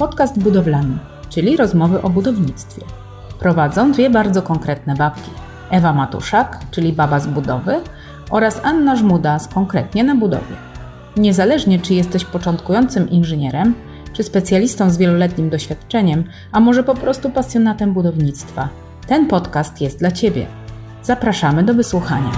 Podcast Budowlany, czyli rozmowy o budownictwie. Prowadzą dwie bardzo konkretne babki. Ewa Matuszak, czyli Baba z budowy, oraz Anna Żmuda z Konkretnie na budowie. Niezależnie czy jesteś początkującym inżynierem, czy specjalistą z wieloletnim doświadczeniem, a może po prostu pasjonatem budownictwa, ten podcast jest dla Ciebie. Zapraszamy do wysłuchania.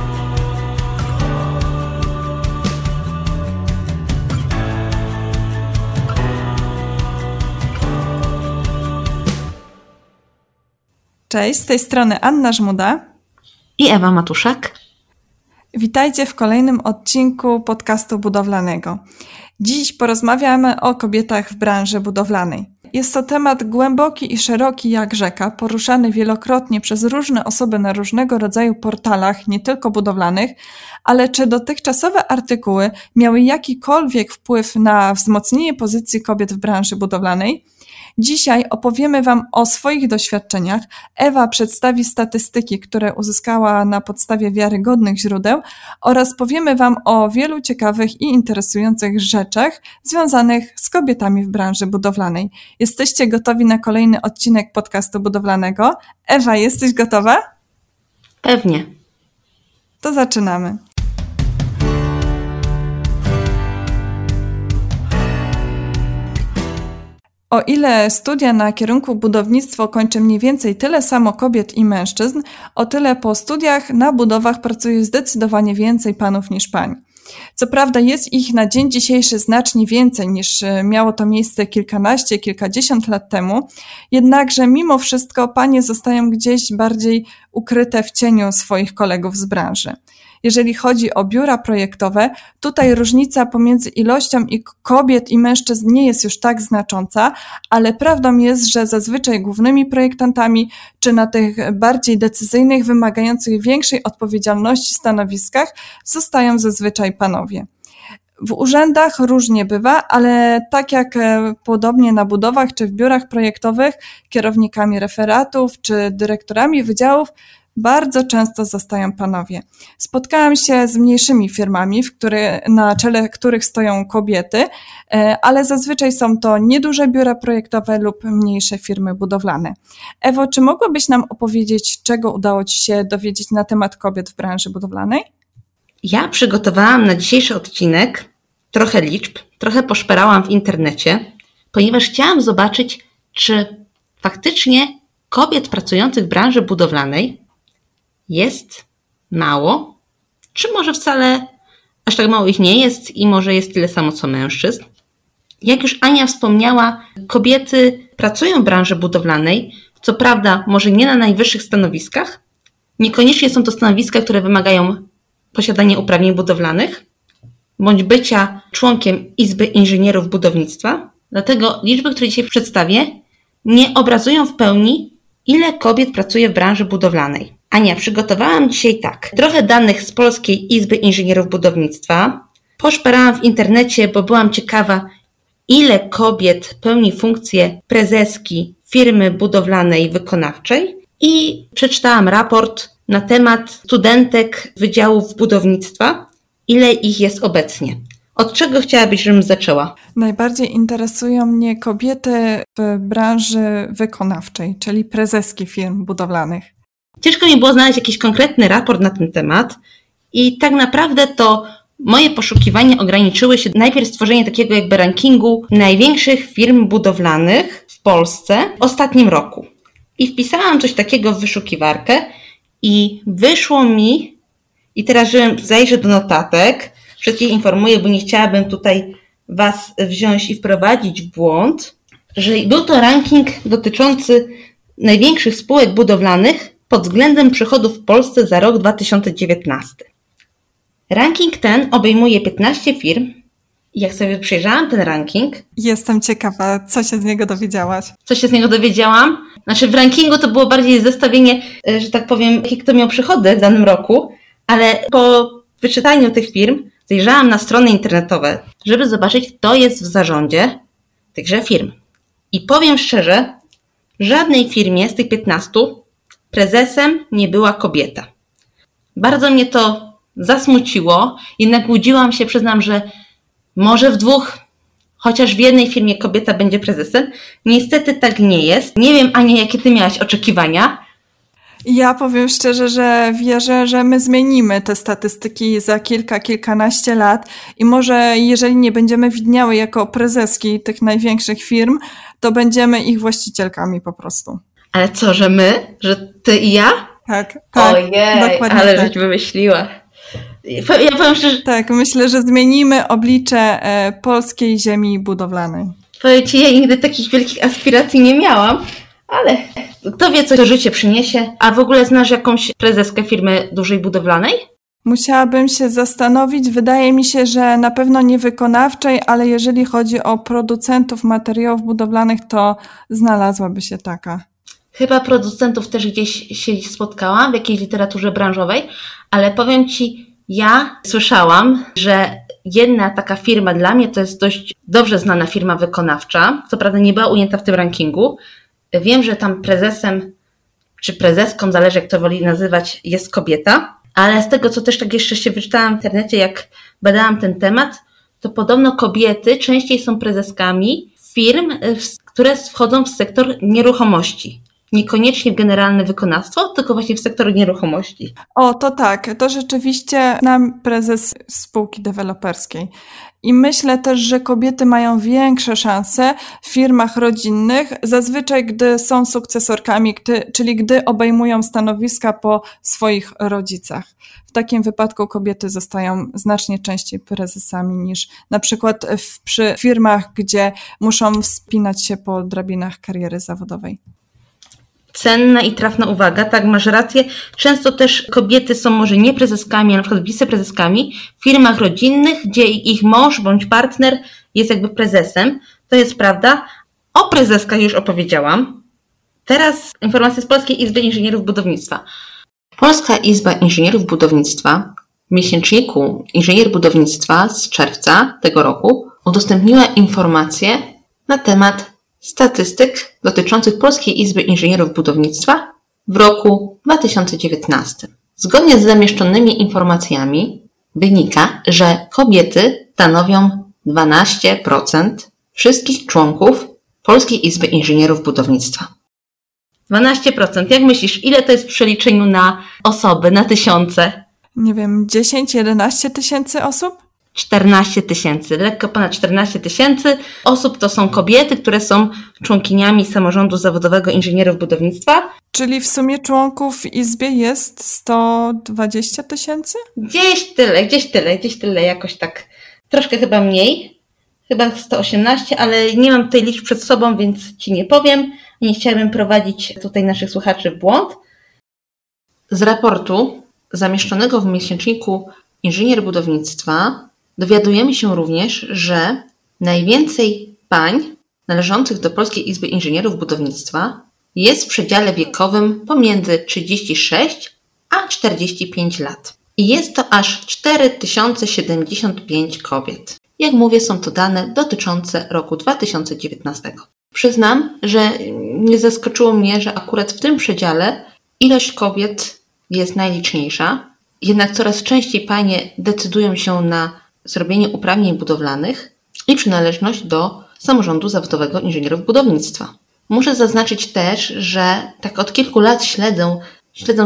Cześć, z tej strony Anna Żmuda i Ewa Matuszak. Witajcie w kolejnym odcinku podcastu budowlanego. Dziś porozmawiamy o kobietach w branży budowlanej. Jest to temat głęboki i szeroki jak rzeka, poruszany wielokrotnie przez różne osoby na różnego rodzaju portalach, nie tylko budowlanych, ale czy dotychczasowe artykuły miały jakikolwiek wpływ na wzmocnienie pozycji kobiet w branży budowlanej? Dzisiaj opowiemy Wam o swoich doświadczeniach. Ewa przedstawi statystyki, które uzyskała na podstawie wiarygodnych źródeł oraz powiemy Wam o wielu ciekawych i interesujących rzeczach związanych z kobietami w branży budowlanej. Jesteście gotowi na kolejny odcinek podcastu budowlanego? Ewa, jesteś gotowa? Pewnie. To zaczynamy. O ile studia na kierunku budownictwo kończy mniej więcej tyle samo kobiet i mężczyzn, o tyle po studiach na budowach pracuje zdecydowanie więcej panów niż pań. Co prawda jest ich na dzień dzisiejszy znacznie więcej niż miało to miejsce kilkadziesiąt lat temu, jednakże mimo wszystko panie zostają gdzieś bardziej ukryte w cieniu swoich kolegów z branży. Jeżeli chodzi o biura projektowe, tutaj różnica pomiędzy ilością kobiet i mężczyzn nie jest już tak znacząca, ale prawdą jest, że zazwyczaj głównymi projektantami czy na tych bardziej decyzyjnych, wymagających większej odpowiedzialności stanowiskach zostają zazwyczaj panowie. W urzędach różnie bywa, ale tak jak podobnie na budowach czy w biurach projektowych, kierownikami referatów czy dyrektorami wydziałów bardzo często zostają panowie. Spotkałam się z mniejszymi firmami, na czele których stoją kobiety, ale zazwyczaj są to nieduże biura projektowe lub mniejsze firmy budowlane. Ewo, czy mogłabyś nam opowiedzieć, czego udało Ci się dowiedzieć na temat kobiet w branży budowlanej? Ja przygotowałam na dzisiejszy odcinek trochę liczb, trochę poszperałam w internecie, ponieważ chciałam zobaczyć, czy faktycznie kobiet pracujących w branży budowlanej jest mało, czy może wcale aż tak mało ich nie jest i może jest tyle samo co mężczyzn. Jak już Ania wspomniała, kobiety pracują w branży budowlanej, co prawda może nie na najwyższych stanowiskach, niekoniecznie są to stanowiska, które wymagają posiadania uprawnień budowlanych bądź bycia członkiem Izby Inżynierów Budownictwa, dlatego liczby, które dzisiaj przedstawię, nie obrazują w pełni, ile kobiet pracuje w branży budowlanej. Ania, przygotowałam dzisiaj tak, trochę danych z Polskiej Izby Inżynierów Budownictwa. Poszperałam w internecie, bo byłam ciekawa, ile kobiet pełni funkcję prezeski firmy budowlanej wykonawczej i przeczytałam raport na temat studentek wydziałów budownictwa, ile ich jest obecnie. Od czego chciałabyś, żebym zaczęła? Najbardziej interesują mnie kobiety w branży wykonawczej, czyli prezeski firm budowlanych. Ciężko mi było znaleźć jakiś konkretny raport na ten temat i tak naprawdę to moje poszukiwania ograniczyły się najpierw stworzenie takiego jakby rankingu największych firm budowlanych w Polsce w ostatnim roku. I wpisałam coś takiego w wyszukiwarkę i wyszło mi, i teraz zajrzę do notatek, wszystkich informuję, bo nie chciałabym tutaj Was wziąć i wprowadzić w błąd, że był to ranking dotyczący największych spółek budowlanych pod względem przychodów w Polsce za rok 2019. Ranking ten obejmuje 15 firm i jak sobie przejrzałam ten ranking... Jestem ciekawa, co się z niego dowiedziałaś. Co się z niego dowiedziałam? Znaczy w rankingu to było bardziej zestawienie, że tak powiem, jakie kto miał przychody w danym roku, ale po wyczytaniu tych firm zajrzałam na strony internetowe, żeby zobaczyć, kto jest w zarządzie tychże firm. I powiem szczerze, w żadnej firmie z tych 15 prezesem nie była kobieta. Bardzo mnie to zasmuciło, jednak łudziłam się, przyznam, że może w dwóch, Chociaż w jednej firmie kobieta będzie prezesem, niestety tak nie jest. Nie wiem, Ania, jakie ty miałaś oczekiwania? Ja powiem szczerze, że wierzę, że my zmienimy te statystyki za kilkanaście lat i może jeżeli nie będziemy widniały jako prezeski tych największych firm, to będziemy ich właścicielkami po prostu. Ale co, że my? Że ty i ja? Tak. Ojej, ale tak. Żeś wymyśliła. Ja powiem szczerze, tak, myślę, że zmienimy oblicze polskiej ziemi budowlanej. Powiem ci, ja nigdy takich wielkich aspiracji nie miałam, ale kto wie, co to życie przyniesie. A w ogóle znasz jakąś prezeskę firmy dużej budowlanej? Musiałabym się zastanowić. Wydaje mi się, że na pewno nie wykonawczej, ale jeżeli chodzi o producentów materiałów budowlanych, to znalazłaby się taka. Chyba producentów też gdzieś się spotkałam w jakiejś literaturze branżowej, ale powiem ci, ja słyszałam, że jedna taka firma dla mnie to jest dość dobrze znana firma wykonawcza, co prawda nie była ujęta w tym rankingu. Wiem, że tam prezesem czy prezeską, zależy jak to woli nazywać, jest kobieta, ale z tego co też tak jeszcze się wyczytałam w internecie, jak badałam ten temat, to podobno kobiety częściej są prezeskami firm, które wchodzą w sektor nieruchomości. Niekoniecznie w generalne wykonawstwo, tylko właśnie w sektor nieruchomości. O, to tak. To rzeczywiście nam prezes spółki deweloperskiej. I myślę też, że kobiety mają większe szanse w firmach rodzinnych, zazwyczaj gdy są sukcesorkami, czyli gdy obejmują stanowiska po swoich rodzicach. W takim wypadku kobiety zostają znacznie częściej prezesami niż na przykład przy firmach, gdzie muszą wspinać się po drabinach kariery zawodowej. Cenna i trafna uwaga, tak, masz rację. Często też kobiety są może nie prezeskami, a na przykład wiceprezeskami w firmach rodzinnych, gdzie ich mąż bądź partner jest jakby prezesem. To jest prawda. O prezeskach już opowiedziałam. Teraz informacje z Polskiej Izby Inżynierów Budownictwa. Polska Izba Inżynierów Budownictwa w miesięczniku Inżynier Budownictwa z czerwca tego roku udostępniła informacje na temat statystyk dotyczących Polskiej Izby Inżynierów Budownictwa w roku 2019. Zgodnie z zamieszczonymi informacjami wynika, że kobiety stanowią 12% wszystkich członków Polskiej Izby Inżynierów Budownictwa. 12%. Jak myślisz, ile to jest w przeliczeniu na osoby, na tysiące? Nie wiem, 10-11 tysięcy osób? 14 tysięcy, lekko ponad 14 tysięcy osób to są kobiety, które są członkiniami samorządu zawodowego inżynierów budownictwa. Czyli w sumie członków w izbie jest 120 tysięcy? Gdzieś tyle, jakoś tak. Troszkę chyba mniej, chyba 118, ale nie mam tej liczby przed sobą, więc ci nie powiem. Nie chciałabym prowadzić tutaj naszych słuchaczy w błąd. Z raportu zamieszczonego w miesięczniku Inżynier Budownictwa dowiadujemy się również, że najwięcej pań należących do Polskiej Izby Inżynierów Budownictwa jest w przedziale wiekowym pomiędzy 36 a 45 lat. I jest to aż 4075 kobiet. Jak mówię, są to dane dotyczące roku 2019. Przyznam, że nie zaskoczyło mnie, że akurat w tym przedziale ilość kobiet jest najliczniejsza. Jednak coraz częściej panie decydują się na zrobienie uprawnień budowlanych i przynależność do samorządu zawodowego inżynierów budownictwa. Muszę zaznaczyć też, że tak od kilku lat śledzę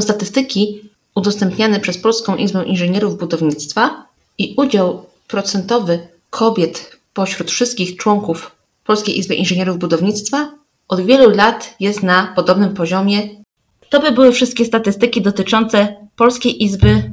statystyki udostępniane przez Polską Izbę Inżynierów Budownictwa i udział procentowy kobiet pośród wszystkich członków Polskiej Izby Inżynierów Budownictwa od wielu lat jest na podobnym poziomie. To by były wszystkie statystyki dotyczące Polskiej Izby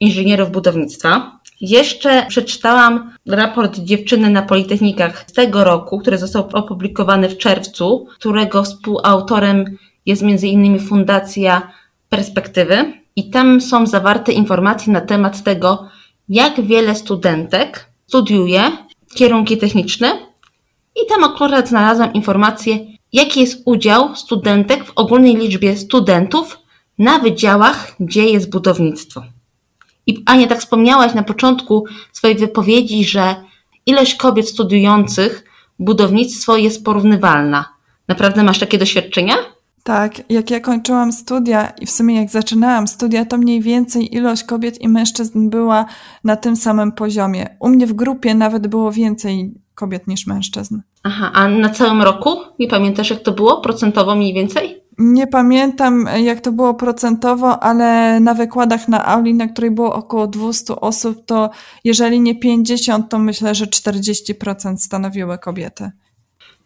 Inżynierów Budownictwa. Jeszcze przeczytałam raport Dziewczyny na Politechnikach z tego roku, który został opublikowany w czerwcu, którego współautorem jest m.in. Fundacja Perspektywy. I tam są zawarte informacje na temat tego, jak wiele studentek studiuje kierunki techniczne. I tam akurat znalazłam informację, jaki jest udział studentek w ogólnej liczbie studentów na wydziałach, gdzie jest budownictwo. I Ania, tak wspomniałaś na początku swojej wypowiedzi, że ilość kobiet studiujących budownictwo jest porównywalna. Naprawdę masz takie doświadczenia? Tak, jak ja kończyłam studia i w sumie jak zaczynałam studia, to mniej więcej ilość kobiet i mężczyzn była na tym samym poziomie. U mnie w grupie nawet było więcej kobiet niż mężczyzn. Aha, a na całym roku? Nie pamiętasz, jak to było? Procentowo mniej więcej? Nie pamiętam, jak to było procentowo, ale na wykładach na auli, na której było około 200 osób, to jeżeli nie 50, to myślę, że 40% stanowiły kobiety.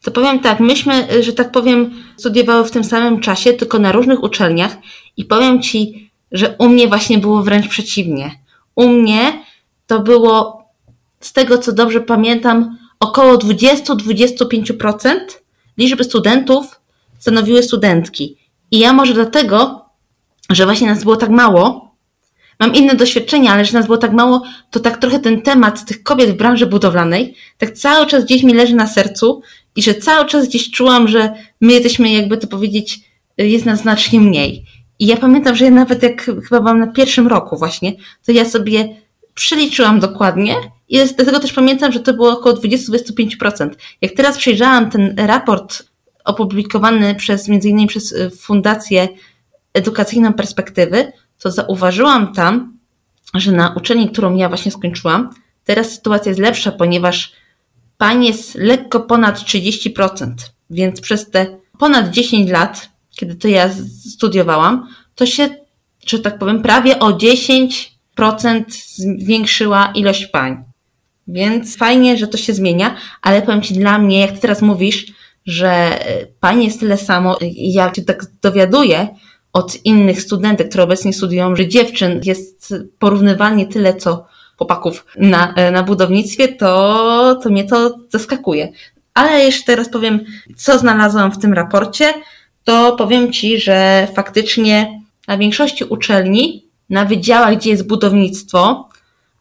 To powiem tak, myśmy, że tak powiem, studiowały w tym samym czasie, tylko na różnych uczelniach i powiem Ci, że u mnie właśnie było wręcz przeciwnie. U mnie to było, z tego co dobrze pamiętam, około 20-25% liczby studentów stanowiły studentki. I ja może dlatego, że właśnie nas było tak mało, mam inne doświadczenia, ale że nas było tak mało, to tak trochę ten temat tych kobiet w branży budowlanej tak cały czas gdzieś mi leży na sercu i że cały czas gdzieś czułam, że my jesteśmy, jakby to powiedzieć, jest nas znacznie mniej. I ja pamiętam, że ja nawet jak chyba byłam na pierwszym roku właśnie, to ja sobie przeliczyłam dokładnie i dlatego też pamiętam, że to było około 20-25%. Jak teraz przejrzałam ten raport opublikowany przez, między innymi przez Fundację Edukacyjną Perspektywy, to zauważyłam tam, że na uczelni, którą ja właśnie skończyłam, teraz sytuacja jest lepsza, ponieważ pań jest lekko ponad 30%, więc przez te ponad 10 lat, kiedy to ja studiowałam, to się, że tak powiem, prawie o 10% zwiększyła ilość pań. Więc fajnie, że to się zmienia, ale powiem Ci, dla mnie, jak Ty teraz mówisz, że pani jest tyle samo, ja się tak dowiaduję od innych studentek, które obecnie studiują, że dziewczyn jest porównywalnie tyle, co chłopaków na budownictwie, to mnie to zaskakuje. Ale jeszcze teraz powiem, co znalazłam w tym raporcie, to powiem Ci, że faktycznie na większości uczelni, na wydziałach, gdzie jest budownictwo,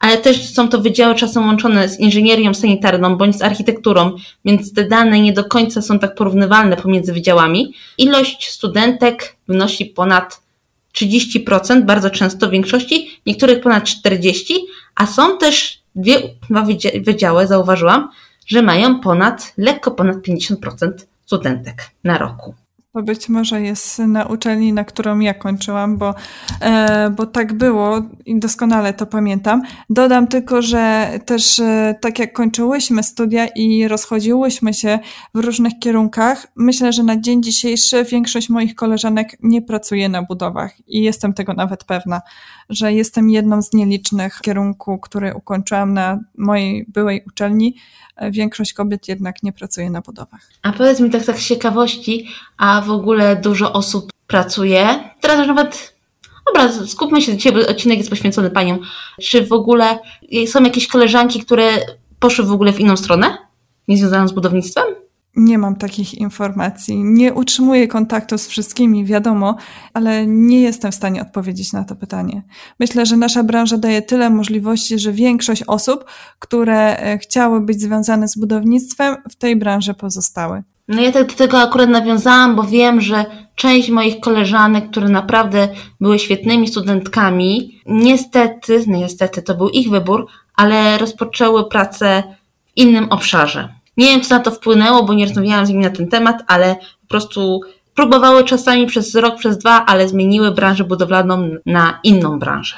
ale też są to wydziały czasem łączone z inżynierią sanitarną bądź z architekturą, więc te dane nie do końca są tak porównywalne pomiędzy wydziałami. Ilość studentek wynosi ponad 30%, bardzo często w większości, niektórych ponad 40%, a są też dwa wydziały, zauważyłam, że mają lekko ponad 50% studentek na roku. To być może jest na uczelni, na którą ja kończyłam, bo tak było i doskonale to pamiętam. Dodam tylko, że też tak jak kończyłyśmy studia i rozchodziłyśmy się w różnych kierunkach, myślę, że na dzień dzisiejszy większość moich koleżanek nie pracuje na budowach i jestem tego nawet pewna, że jestem jedną z nielicznych kierunków, który ukończyłam na mojej byłej uczelni. Większość kobiet jednak nie pracuje na budowach. A powiedz mi tak z ciekawości, a w ogóle dużo osób pracuje. Teraz już nawet, dobra, skupmy się dzisiaj, bo odcinek jest poświęcony paniom. Czy w ogóle są jakieś koleżanki, które poszły w ogóle w inną stronę, niezwiązaną z budownictwem? Nie mam takich informacji. Nie utrzymuję kontaktu z wszystkimi, wiadomo, ale nie jestem w stanie odpowiedzieć na to pytanie. Myślę, że nasza branża daje tyle możliwości, że większość osób, które chciały być związane z budownictwem, w tej branży pozostały. No ja tak do tego akurat nawiązałam, bo wiem, że część moich koleżanek, które naprawdę były świetnymi studentkami, niestety to był ich wybór, ale rozpoczęły pracę w innym obszarze. Nie wiem, co na to wpłynęło, bo nie rozmawiałam z nimi na ten temat, ale po prostu próbowały czasami przez rok, przez dwa, ale zmieniły branżę budowlaną na inną branżę.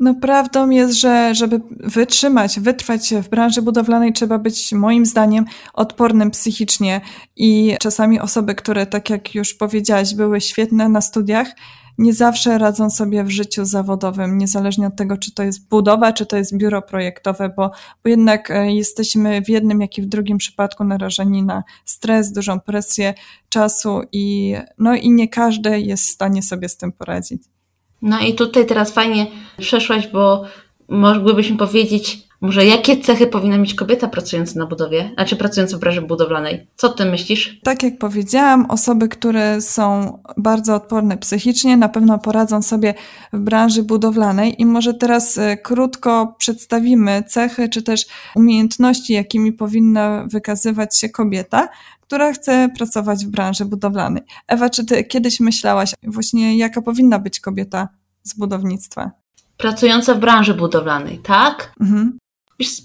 No prawdą jest, że żeby wytrwać w branży budowlanej, trzeba być moim zdaniem odpornym psychicznie i czasami osoby, które, tak jak już powiedziałaś, były świetne na studiach, nie zawsze radzą sobie w życiu zawodowym, niezależnie od tego, czy to jest budowa, czy to jest biuro projektowe, bo jednak jesteśmy w jednym, jak i w drugim przypadku narażeni na stres, dużą presję czasu i nie każdy jest w stanie sobie z tym poradzić. No i tutaj teraz fajnie przeszłaś, bo mogłybyśmy powiedzieć, może jakie cechy powinna mieć kobieta pracująca na budowie, znaczy pracująca w branży budowlanej? Co ty myślisz? Tak jak powiedziałam, osoby, które są bardzo odporne psychicznie, na pewno poradzą sobie w branży budowlanej i może teraz krótko przedstawimy cechy, czy też umiejętności, jakimi powinna wykazywać się kobieta, która chce pracować w branży budowlanej. Ewa, czy ty kiedyś myślałaś właśnie, jaka powinna być kobieta z budownictwa? Pracująca w branży budowlanej, tak? Mhm.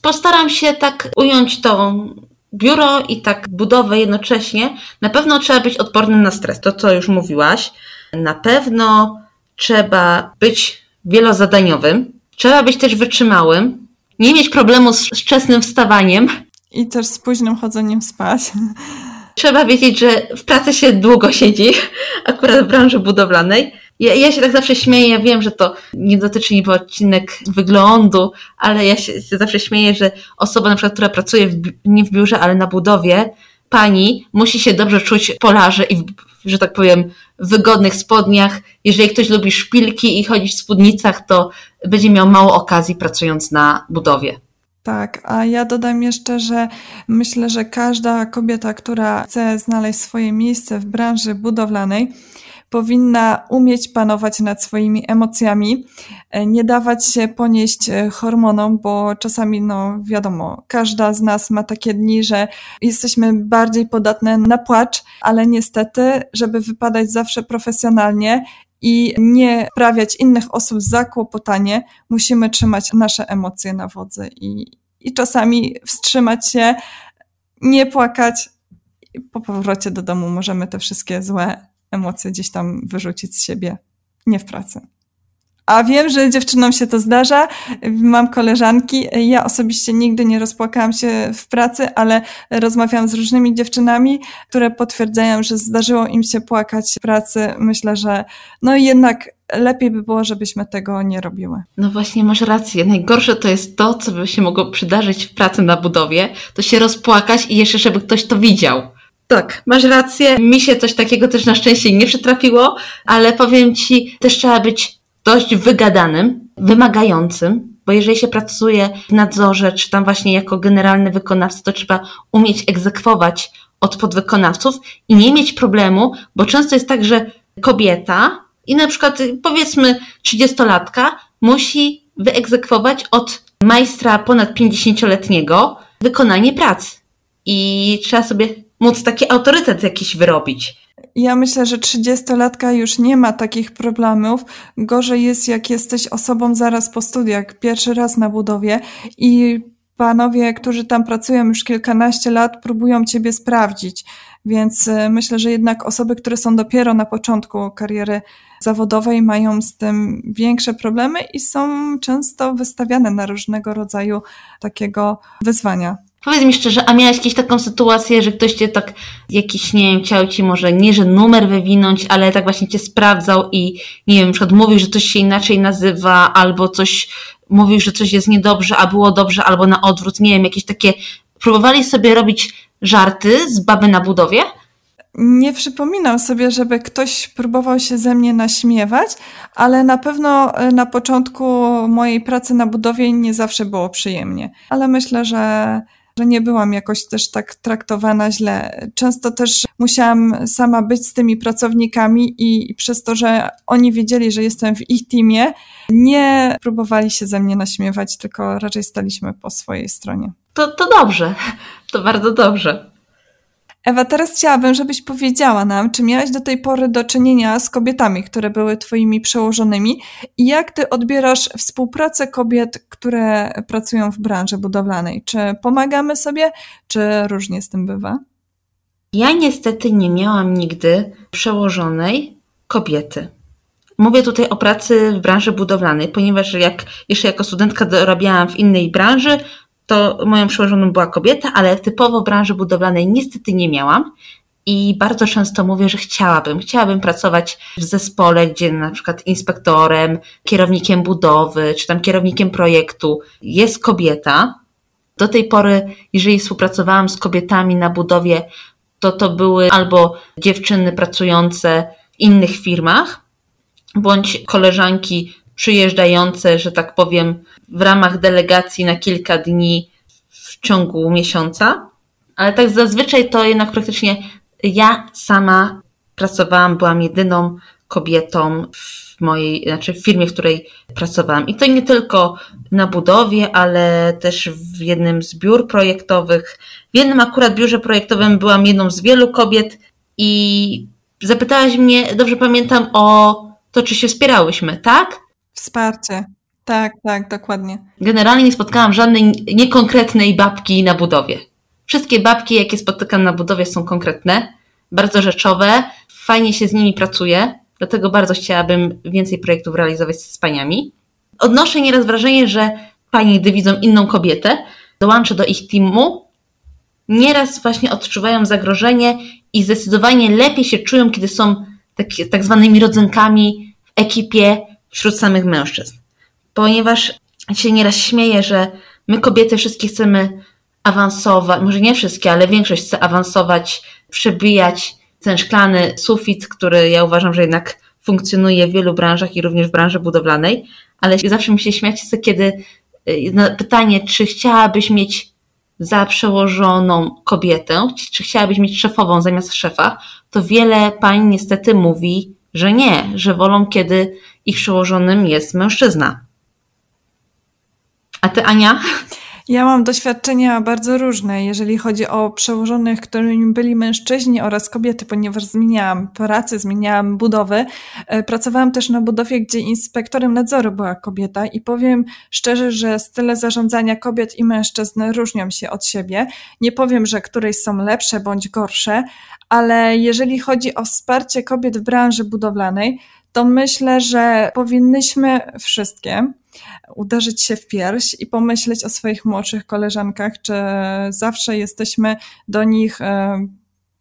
Postaram się tak ująć to biuro i tak budowę jednocześnie. Na pewno trzeba być odpornym na stres, to co już mówiłaś. Na pewno trzeba być wielozadaniowym. Trzeba być też wytrzymałym. Nie mieć problemu z wczesnym wstawaniem. I też z późnym chodzeniem spać. Trzeba wiedzieć, że w pracy się długo siedzi, akurat w branży budowlanej. Ja się tak zawsze śmieję, ja wiem, że to nie dotyczy niby odcinek wyglądu, ale ja się zawsze śmieję, że osoba na przykład, która pracuje nie w biurze, ale na budowie, pani musi się dobrze czuć w polarze i, że tak powiem, w wygodnych spodniach. Jeżeli ktoś lubi szpilki i chodzić w spódnicach, to będzie miał mało okazji pracując na budowie. Tak, a ja dodam jeszcze, że myślę, że każda kobieta, która chce znaleźć swoje miejsce w branży budowlanej, powinna umieć panować nad swoimi emocjami, nie dawać się ponieść hormonom, bo czasami, wiadomo, każda z nas ma takie dni, że jesteśmy bardziej podatne na płacz, ale niestety, żeby wypadać zawsze profesjonalnie i nie wprawiać innych osób w zakłopotanie, musimy trzymać nasze emocje na wodzy i czasami wstrzymać się, nie płakać. Po powrocie do domu możemy te wszystkie złe emocje gdzieś tam wyrzucić z siebie, nie w pracy. A wiem, że dziewczynom się to zdarza, mam koleżanki, ja osobiście nigdy nie rozpłakałam się w pracy, ale rozmawiałam z różnymi dziewczynami, które potwierdzają, że zdarzyło im się płakać w pracy. Myślę, że jednak lepiej by było, żebyśmy tego nie robiły. No właśnie, masz rację. Najgorsze to jest to, co by się mogło przydarzyć w pracy na budowie, to się rozpłakać i jeszcze, żeby ktoś to widział. Tak, masz rację. Mi się coś takiego też na szczęście nie przytrafiło, ale powiem Ci, też trzeba być dość wygadanym, wymagającym, bo jeżeli się pracuje w nadzorze, czy tam właśnie jako generalny wykonawca, to trzeba umieć egzekwować od podwykonawców i nie mieć problemu, bo często jest tak, że kobieta i na przykład powiedzmy 30-latka musi wyegzekwować od majstra ponad 50-letniego wykonanie pracy i trzeba sobie móc taki autorytet jakiś wyrobić. Ja myślę, że 30-latka już nie ma takich problemów. Gorzej jest, jak jesteś osobą zaraz po studiach, pierwszy raz na budowie i panowie, którzy tam pracują już kilkanaście lat, próbują ciebie sprawdzić. Więc myślę, że jednak osoby, które są dopiero na początku kariery zawodowej, mają z tym większe problemy i są często wystawiane na różnego rodzaju takiego wyzwania. Powiedz mi szczerze, a miałaś jakąś taką sytuację, że ktoś cię tak jakiś, nie wiem, chciał ci może nie, że numer wywinąć, ale tak właśnie cię sprawdzał i nie wiem, na przykład mówił, że coś się inaczej nazywa albo coś, mówił, że coś jest niedobrze, a było dobrze, albo na odwrót, nie wiem, jakieś takie, próbowali sobie robić żarty z baby na budowie? Nie przypominam sobie, żeby ktoś próbował się ze mnie naśmiewać, ale na pewno na początku mojej pracy na budowie nie zawsze było przyjemnie. Ale myślę, że nie byłam jakoś też tak traktowana źle. Często też musiałam sama być z tymi pracownikami i przez to, że oni wiedzieli, że jestem w ich teamie, nie próbowali się ze mnie naśmiewać, tylko raczej staliśmy po swojej stronie. To dobrze, to bardzo dobrze. Ewa, teraz chciałabym, żebyś powiedziała nam, czy miałaś do tej pory do czynienia z kobietami, które były twoimi przełożonymi i jak ty odbierasz współpracę kobiet, które pracują w branży budowlanej? Czy pomagamy sobie, czy różnie z tym bywa? Ja niestety nie miałam nigdy przełożonej kobiety. Mówię tutaj o pracy w branży budowlanej, ponieważ jak jeszcze jako studentka dorabiałam w innej branży, to moją przełożoną była kobieta, ale typowo branży budowlanej niestety nie miałam i bardzo często mówię, że chciałabym pracować w zespole, gdzie na przykład inspektorem, kierownikiem budowy, czy tam kierownikiem projektu jest kobieta. Do tej pory, jeżeli współpracowałam z kobietami na budowie, to były albo dziewczyny pracujące w innych firmach, bądź koleżanki przyjeżdżające, że tak powiem, w ramach delegacji na kilka dni w ciągu miesiąca, ale tak zazwyczaj to jednak praktycznie ja sama pracowałam, byłam jedyną kobietą w mojej, w firmie, w której pracowałam. I to nie tylko na budowie, ale też w jednym z biur projektowych. W jednym akurat biurze projektowym byłam jedną z wielu kobiet i zapytałaś mnie, dobrze pamiętam, o to, czy się wspierałyśmy, tak? Wsparcie. Tak, dokładnie. Generalnie nie spotkałam żadnej niekonkretnej babki na budowie. Wszystkie babki, jakie spotykam na budowie, są konkretne, bardzo rzeczowe, fajnie się z nimi pracuje, dlatego bardzo chciałabym więcej projektów realizować z paniami. Odnoszę nieraz wrażenie, że panie, gdy widzą inną kobietę, dołączę do ich teamu nieraz właśnie odczuwają zagrożenie i zdecydowanie lepiej się czują, kiedy są tak zwanymi rodzynkami w ekipie wśród samych mężczyzn. Ponieważ się nieraz śmieję, że my kobiety wszystkie chcemy awansować, może nie wszystkie, ale większość chce awansować, przebijać ten szklany sufit, który ja uważam, że jednak funkcjonuje w wielu branżach i również w branży budowlanej, ale zawsze mi się śmiać chce, kiedy na pytanie, czy chciałabyś mieć za przełożoną kobietę, czy chciałabyś mieć szefową zamiast szefa, to wiele pań niestety mówi, że nie, że wolą, kiedy ich przełożonym jest mężczyzna. A ty, Ania? Ja mam doświadczenia bardzo różne, jeżeli chodzi o przełożonych, którymi byli mężczyźni oraz kobiety, ponieważ zmieniałam pracę, zmieniałam budowy. Pracowałam też na budowie, gdzie inspektorem nadzoru była kobieta i powiem szczerze, że style zarządzania kobiet i mężczyzn różnią się od siebie. Nie powiem, że któreś są lepsze bądź gorsze, ale jeżeli chodzi o wsparcie kobiet w branży budowlanej, to myślę, że powinnyśmy wszystkie uderzyć się w pierś i pomyśleć o swoich młodszych koleżankach, czy zawsze jesteśmy do nich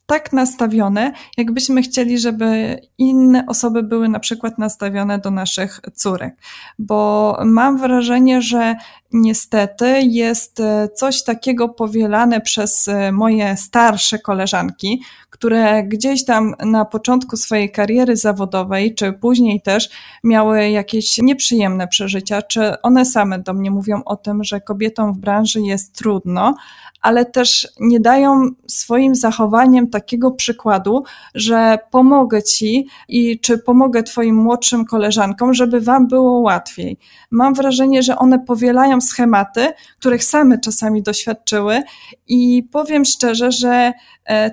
tak nastawione, jakbyśmy chcieli, żeby inne osoby były na przykład nastawione do naszych córek. Bo mam wrażenie, że niestety jest coś takiego powielane przez moje starsze koleżanki, które gdzieś tam na początku swojej kariery zawodowej, czy później też miały jakieś nieprzyjemne przeżycia, czy one same do mnie mówią o tym, że kobietom w branży jest trudno, ale też nie dają swoim zachowaniem takiego przykładu, że pomogę ci i czy pomogę twoim młodszym koleżankom, żeby wam było łatwiej. Mam wrażenie, że one powielają schematy, których same czasami doświadczyły i powiem szczerze, że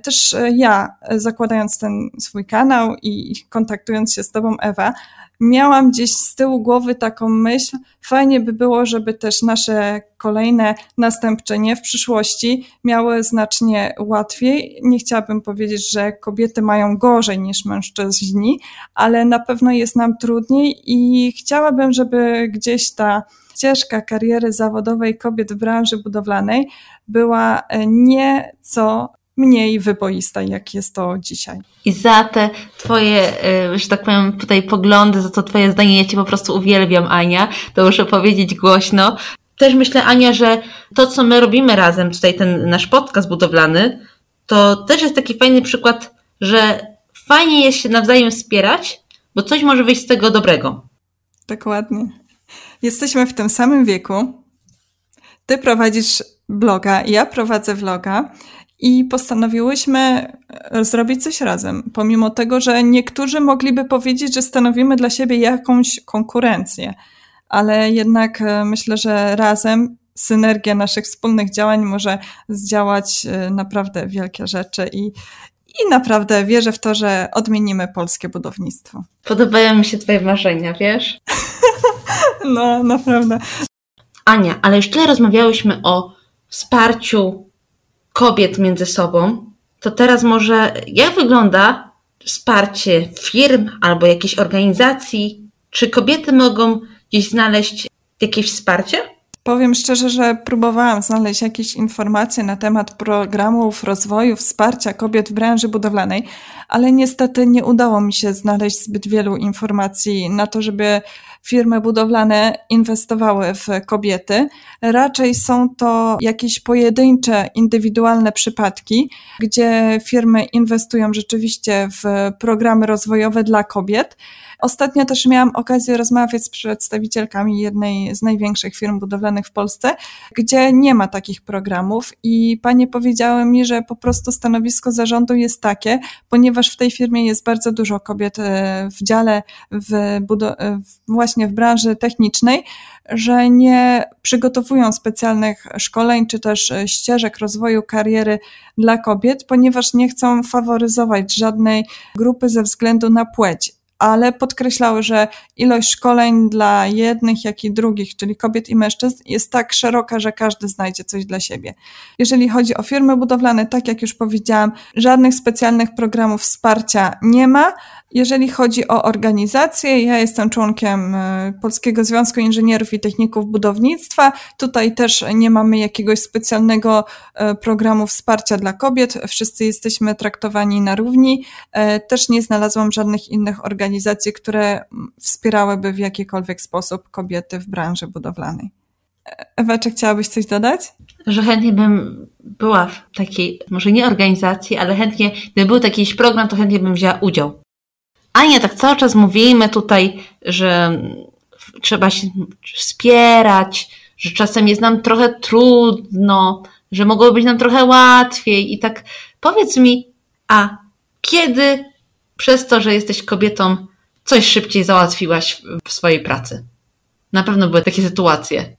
też ja, zakładając ten swój kanał i kontaktując się z tobą, Ewa, miałam gdzieś z tyłu głowy taką myśl, fajnie by było, żeby też nasze kolejne następczynie w przyszłości miały znacznie łatwiej. Nie chciałabym powiedzieć, że kobiety mają gorzej niż mężczyźni, ale na pewno jest nam trudniej i chciałabym, żeby gdzieś ta ścieżka kariery zawodowej kobiet w branży budowlanej była nieco mniej wyboista, jak jest to dzisiaj. I za te twoje, że tak powiem, tutaj poglądy, za to twoje zdanie, ja cię po prostu uwielbiam, Ania, to muszę powiedzieć głośno. Też myślę, Ania, że to, co my robimy razem, tutaj ten nasz podcast budowlany, to też jest taki fajny przykład, że fajnie jest się nawzajem wspierać, bo coś może wyjść z tego dobrego. Dokładnie. Jesteśmy w tym samym wieku. Ty prowadzisz bloga, ja prowadzę vloga. I postanowiłyśmy zrobić coś razem, pomimo tego, że niektórzy mogliby powiedzieć, że stanowimy dla siebie jakąś konkurencję, ale jednak myślę, że razem synergia naszych wspólnych działań może zdziałać naprawdę wielkie rzeczy i naprawdę wierzę w to, że odmienimy polskie budownictwo. Podobają mi się twoje marzenia, wiesz? No, naprawdę. Ania, ale już tyle rozmawiałyśmy o wsparciu kobiet między sobą, to teraz może jak wygląda wsparcie firm albo jakiejś organizacji? Czy kobiety mogą gdzieś znaleźć jakieś wsparcie? Powiem szczerze, że próbowałam znaleźć jakieś informacje na temat programów rozwoju wsparcia kobiet w branży budowlanej, ale niestety nie udało mi się znaleźć zbyt wielu informacji na to, żeby firmy budowlane inwestowały w kobiety. Raczej są to jakieś pojedyncze, indywidualne przypadki, gdzie firmy inwestują rzeczywiście w programy rozwojowe dla kobiet. Ostatnio też miałam okazję rozmawiać z przedstawicielkami jednej z największych firm budowlanych w Polsce, gdzie nie ma takich programów i panie powiedziały mi, że po prostu stanowisko zarządu jest takie, ponieważ w tej firmie jest bardzo dużo kobiet w dziale, właśnie w branży technicznej, że nie przygotowują specjalnych szkoleń czy też ścieżek rozwoju kariery dla kobiet, ponieważ nie chcą faworyzować żadnej grupy ze względu na płeć. ale podkreślały, że ilość szkoleń dla jednych, jak i drugich, czyli kobiet i mężczyzn, jest tak szeroka, że każdy znajdzie coś dla siebie. Jeżeli chodzi o firmy budowlane, tak jak już powiedziałam, żadnych specjalnych programów wsparcia nie ma. Jeżeli chodzi o organizację, ja jestem członkiem Polskiego Związku Inżynierów i Techników Budownictwa. Tutaj też nie mamy jakiegoś specjalnego programu wsparcia dla kobiet. Wszyscy jesteśmy traktowani na równi. Też nie znalazłam żadnych innych organizacji, które wspierałyby w jakikolwiek sposób kobiety w branży budowlanej. Ewa, czy chciałabyś coś dodać? Że chętnie bym była w takiej, może nie organizacji, ale chętnie, gdyby był taki program, to chętnie bym wzięła udział. A nie, tak cały czas mówimy tutaj, że trzeba się wspierać, że czasem jest nam trochę trudno, że mogłoby być nam trochę łatwiej i tak. Powiedz mi, a kiedy przez to, że jesteś kobietą, coś szybciej załatwiłaś w swojej pracy? Na pewno były takie sytuacje.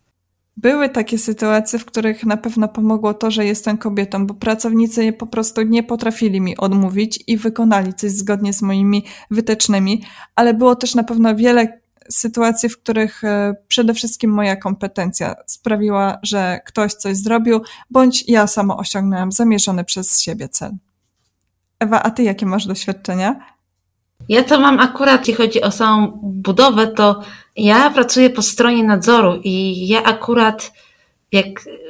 Były takie sytuacje, w których na pewno pomogło to, że jestem kobietą, bo pracownicy po prostu nie potrafili mi odmówić i wykonali coś zgodnie z moimi wytycznymi, ale było też na pewno wiele sytuacji, w których przede wszystkim moja kompetencja sprawiła, że ktoś coś zrobił, bądź ja sama osiągnęłam zamierzony przez siebie cel. Ewa, a ty jakie masz doświadczenia? Ja to mam akurat, jeśli chodzi o samą budowę, to ja pracuję po stronie nadzoru i ja akurat, jak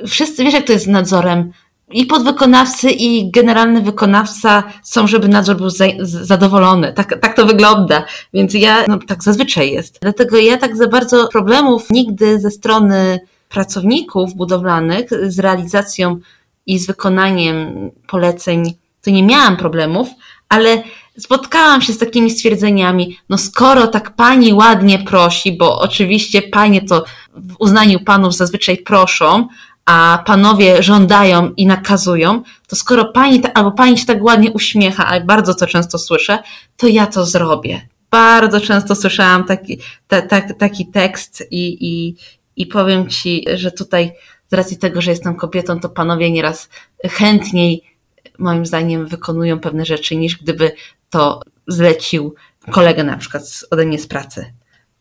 wszyscy, wiesz jak to jest z nadzorem, i podwykonawcy i generalny wykonawca są, żeby nadzór był zadowolony. Tak to wygląda, więc ja, tak zazwyczaj jest. Dlatego ja tak za bardzo problemów nigdy ze strony pracowników budowlanych z realizacją i z wykonaniem poleceń, to nie miałam problemów, ale spotkałam się z takimi stwierdzeniami, no skoro tak pani ładnie prosi, bo oczywiście panie to w uznaniu panów zazwyczaj proszą, a panowie żądają i nakazują, to skoro pani albo pani się tak ładnie uśmiecha, a bardzo to często słyszę, to ja to zrobię. Bardzo często słyszałam taki tekst i powiem ci, że tutaj z racji tego, że jestem kobietą, to panowie nieraz chętniej moim zdaniem wykonują pewne rzeczy, niż gdyby to zlecił kolega na przykład ode mnie z pracy.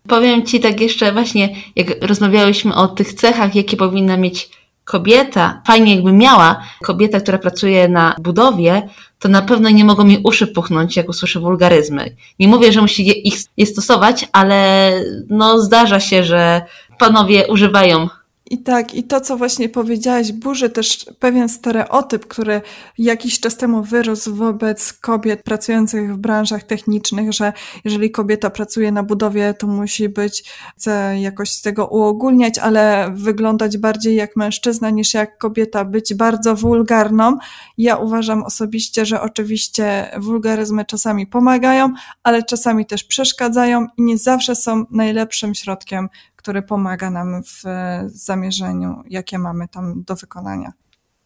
Powiem ci tak jeszcze właśnie, jak rozmawiałyśmy o tych cechach, jakie powinna mieć kobieta, fajnie jakby miała kobieta, która pracuje na budowie, to na pewno nie mogą mi uszy puchnąć, jak usłyszę wulgaryzmy. Nie mówię, że musi ich stosować, ale no zdarza się, że panowie używają. I tak, i to co właśnie powiedziałaś, burzy też pewien stereotyp, który jakiś czas temu wyrósł wobec kobiet pracujących w branżach technicznych, że jeżeli kobieta pracuje na budowie, to musi być, chcę jakoś tego uogólniać, ale wyglądać bardziej jak mężczyzna niż jak kobieta, być bardzo wulgarną. Ja uważam osobiście, że oczywiście wulgaryzmy czasami pomagają, ale czasami też przeszkadzają i nie zawsze są najlepszym środkiem, który pomaga nam w zamierzeniu, jakie mamy tam do wykonania.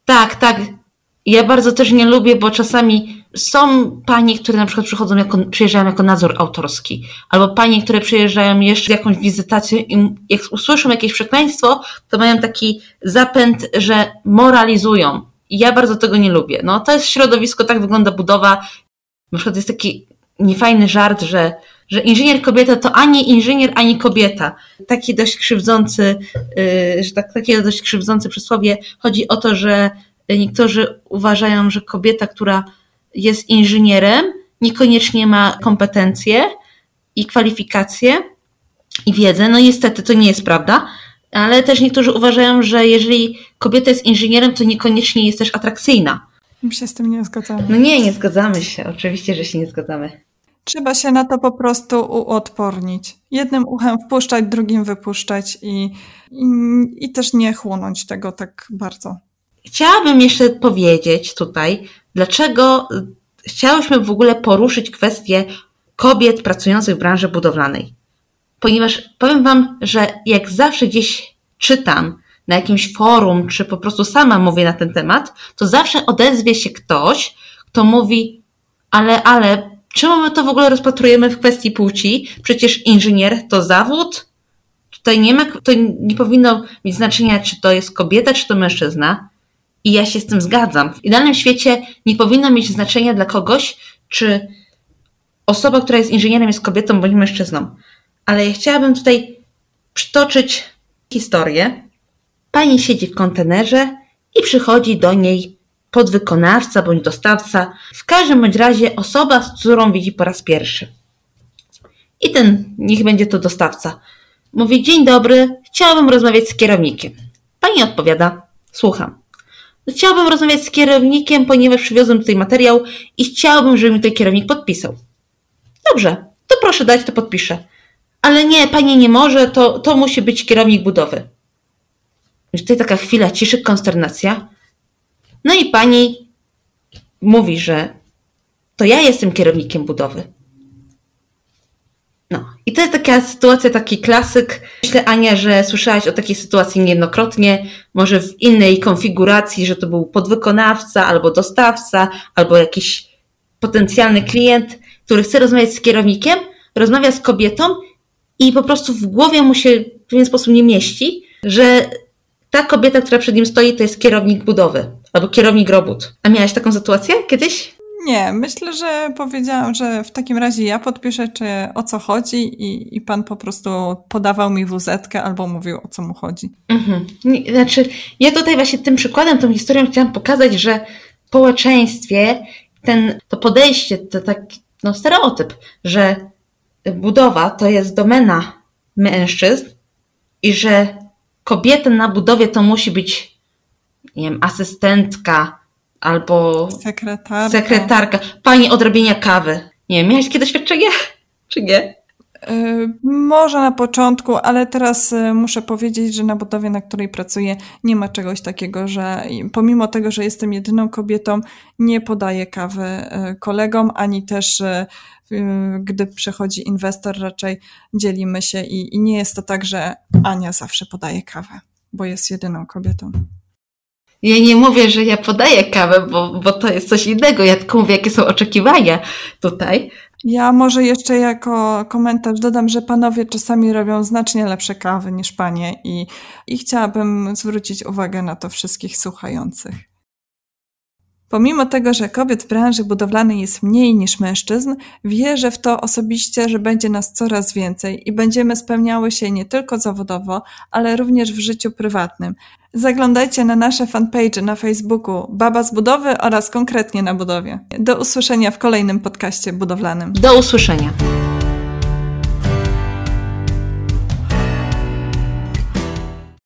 Tak. Ja bardzo też nie lubię, bo czasami są panie, które na przykład przyjeżdżają jako nadzór autorski, albo panie, które przyjeżdżają jeszcze z jakąś wizytacją i jak usłyszą jakieś przekleństwo, to mają taki zapęd, że moralizują. I ja bardzo tego nie lubię. No to jest środowisko, tak wygląda budowa. Na przykład jest taki niefajny żart, że inżynier kobieta to ani inżynier, ani kobieta. Taki dość krzywdzący, takie dość krzywdzące przysłowie. Chodzi o to, że niektórzy uważają, że kobieta, która jest inżynierem, niekoniecznie ma kompetencje i kwalifikacje i wiedzę. No niestety to nie jest prawda, ale też niektórzy uważają, że jeżeli kobieta jest inżynierem, to niekoniecznie jest też atrakcyjna. My się z tym nie zgadzamy. No nie zgadzamy się. Oczywiście, że się nie zgadzamy. Trzeba się na to po prostu uodpornić. Jednym uchem wpuszczać, drugim wypuszczać i też nie chłonąć tego tak bardzo. Chciałabym jeszcze powiedzieć tutaj, dlaczego chciałyśmy w ogóle poruszyć kwestię kobiet pracujących w branży budowlanej. Ponieważ powiem wam, że jak zawsze gdzieś czytam na jakimś forum, czy po prostu sama mówię na ten temat, to zawsze odezwie się ktoś, kto mówi, ale czemu my to w ogóle rozpatrujemy w kwestii płci? Przecież inżynier to zawód. Tutaj nie ma, to nie powinno mieć znaczenia, czy to jest kobieta, czy to mężczyzna. I ja się z tym zgadzam. W idealnym świecie nie powinno mieć znaczenia dla kogoś, czy osoba, która jest inżynierem, jest kobietą bądź mężczyzną. Ale ja chciałabym tutaj przytoczyć historię. Pani siedzi w kontenerze i przychodzi do niej podwykonawca bądź dostawca, w każdym bądź razie osoba, z którą widzi po raz pierwszy. I ten, niech będzie to dostawca, mówi: dzień dobry, chciałabym rozmawiać z kierownikiem. Pani odpowiada: słucham. Chciałabym rozmawiać z kierownikiem, ponieważ przywiozłem tutaj materiał i chciałabym, żeby mi ten kierownik podpisał. Dobrze, to proszę dać, to podpiszę. Ale nie, pani nie może, to musi być kierownik budowy. I tutaj taka chwila ciszy, konsternacja. No i pani mówi, że to ja jestem kierownikiem budowy. No i to jest taka sytuacja, taki klasyk. Myślę, Ania, że słyszałaś o takiej sytuacji niejednokrotnie, może w innej konfiguracji, że to był podwykonawca albo dostawca, albo jakiś potencjalny klient, który chce rozmawiać z kierownikiem, rozmawia z kobietą i po prostu w głowie mu się w pewien sposób nie mieści, że ta kobieta, która przed nim stoi, to jest kierownik budowy albo kierownik robót. A miałaś taką sytuację kiedyś? Nie, myślę, że powiedziałam, że w takim razie ja podpiszę, czy o co chodzi i pan po prostu podawał mi wuzetkę albo mówił, o co mu chodzi. Mhm. Znaczy, ja tutaj właśnie tym przykładem, tą historią chciałam pokazać, że w społeczeństwie to podejście, to taki stereotyp, że budowa to jest domena mężczyzn i że kobieta na budowie to musi być, nie wiem, asystentka albo sekretarka, pani od robienia kawy. Nie wiem, miałaś takie doświadczenie, czy nie? Może na początku, ale teraz muszę powiedzieć, że na budowie, na której pracuję, nie ma czegoś takiego, że pomimo tego, że jestem jedyną kobietą, nie podaję kawy kolegom, ani też gdy przychodzi inwestor, raczej dzielimy się i nie jest to tak, że Ania zawsze podaje kawę, bo jest jedyną kobietą. Ja nie mówię, że ja podaję kawę, bo to jest coś innego. Ja tylko mówię, jakie są oczekiwania tutaj. Ja może jeszcze jako komentarz dodam, że panowie czasami robią znacznie lepsze kawy niż panie i chciałabym zwrócić uwagę na to wszystkich słuchających. Pomimo tego, że kobiet w branży budowlanej jest mniej niż mężczyzn, wierzę w to osobiście, że będzie nas coraz więcej i będziemy spełniały się nie tylko zawodowo, ale również w życiu prywatnym. Zaglądajcie na nasze fanpage na Facebooku Baba z budowy oraz Konkretnie na budowie. Do usłyszenia w kolejnym podcaście budowlanym. Do usłyszenia.